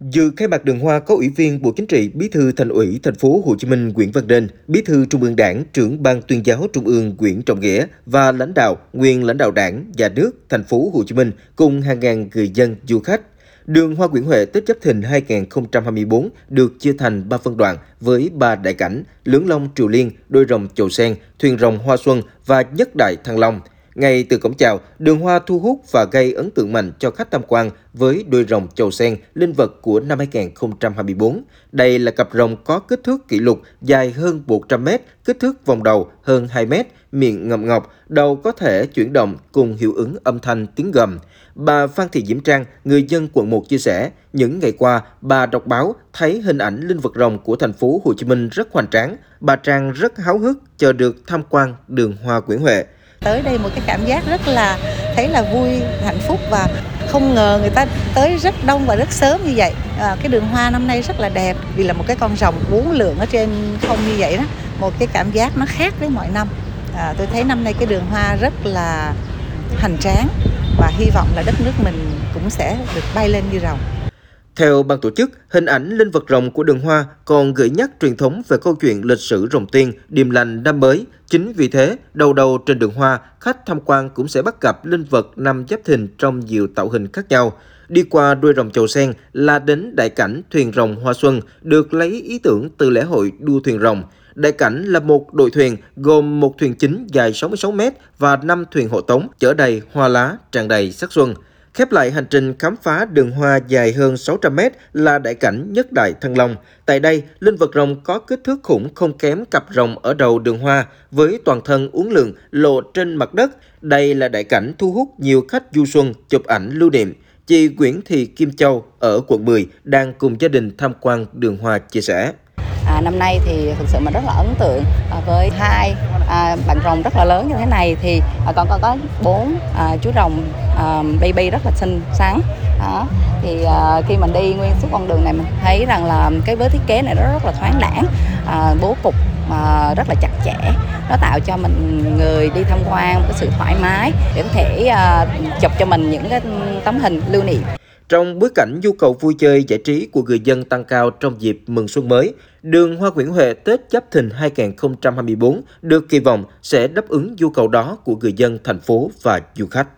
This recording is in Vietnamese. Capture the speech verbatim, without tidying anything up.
Dự khai mạc đường hoa có Ủy viên Bộ Chính trị, Bí thư Thành ủy Thành phố Hồ Chí Minh Nguyễn Văn Nên, Bí thư Trung ương Đảng, Trưởng ban Tuyên giáo Trung ương Nguyễn Trọng Nghĩa và lãnh đạo, nguyên lãnh đạo Đảng, Nhà nước Thành phố Hồ Chí Minh cùng hàng ngàn người dân, du khách. Đường hoa Nguyễn Huệ Tết Giáp Thìn hai không hai tư được chia thành ba phân đoạn với ba đại cảnh: Lưỡng Long Triều Liên, Đôi Rồng Chầu Sen, Thuyền Rồng Hoa Xuân và Nhất Đại Thăng Long. Ngay từ cổng chào, đường hoa thu hút và gây ấn tượng mạnh cho khách tham quan với đôi rồng chầu sen, linh vật của năm hai không hai tư. Đây là cặp rồng có kích thước kỷ lục, dài hơn một trăm mét, kích thước vòng đầu hơn hai mét, miệng ngậm ngọc, đầu có thể chuyển động cùng hiệu ứng âm thanh tiếng gầm. Bà Phan Thị Diễm Trang, người dân quận một chia sẻ, những ngày qua, bà đọc báo thấy hình ảnh linh vật rồng của thành phố Hồ Chí Minh rất hoành tráng. Bà Trang rất háo hức chờ được tham quan đường hoa Nguyễn Huệ. Tới đây một cái cảm giác rất là thấy là vui, hạnh phúc và không ngờ người ta tới rất đông và rất sớm như vậy. À, cái đường hoa năm nay rất là đẹp vì là một cái con rồng uốn lượn ở trên không như vậy đó. Một cái cảm giác nó khác với mọi năm. À, tôi thấy năm nay cái đường hoa rất là hoành tráng và hy vọng là đất nước mình cũng sẽ được bay lên như rồng. Theo ban tổ chức, hình ảnh linh vật rồng của đường hoa còn gợi nhắc truyền thống về câu chuyện lịch sử rồng tiên, điềm lành năm mới. Chính vì thế, đầu đầu trên đường hoa, khách tham quan cũng sẽ bắt gặp linh vật năm Giáp Thìn trong nhiều tạo hình khác nhau. Đi qua đuôi rồng chầu sen là đến đại cảnh thuyền rồng hoa xuân, được lấy ý tưởng từ lễ hội đua thuyền rồng. Đại cảnh là một đội thuyền gồm một thuyền chính dài sáu mươi sáu mét và năm thuyền hộ tống chở đầy hoa lá, tràn đầy sắc xuân. Khép lại hành trình khám phá đường hoa dài hơn sáu trăm mét là đại cảnh Nhất Đại Thăng Long. Tại đây, linh vật rồng có kích thước khủng không kém cặp rồng ở đầu đường hoa, với toàn thân uốn lượn lộ trên mặt đất. Đây là đại cảnh thu hút nhiều khách du xuân chụp ảnh lưu niệm. Chị Nguyễn Thị Kim Châu ở quận mười đang cùng gia đình tham quan đường hoa chia sẻ. À, năm nay thì thực sự mà rất là ấn tượng à, với hai à, bạn rồng rất là lớn như thế này thì à, còn có có bốn à, chú rồng à, baby rất là xinh xắn đó. Thì à, khi mình đi nguyên suốt con đường này mình thấy rằng là cái với thiết kế này nó rất là thoáng đãng, à, bố cục à, rất là chặt chẽ, nó tạo cho mình người đi tham quan cái sự thoải mái để có thể à, chụp cho mình những cái tấm hình lưu niệm. Trong bối cảnh nhu cầu vui chơi giải trí của người dân tăng cao trong dịp mừng xuân mới, đường hoa Nguyễn Huệ Tết Giáp Thìn hai không hai tư được kỳ vọng sẽ đáp ứng nhu cầu đó của người dân thành phố và du khách.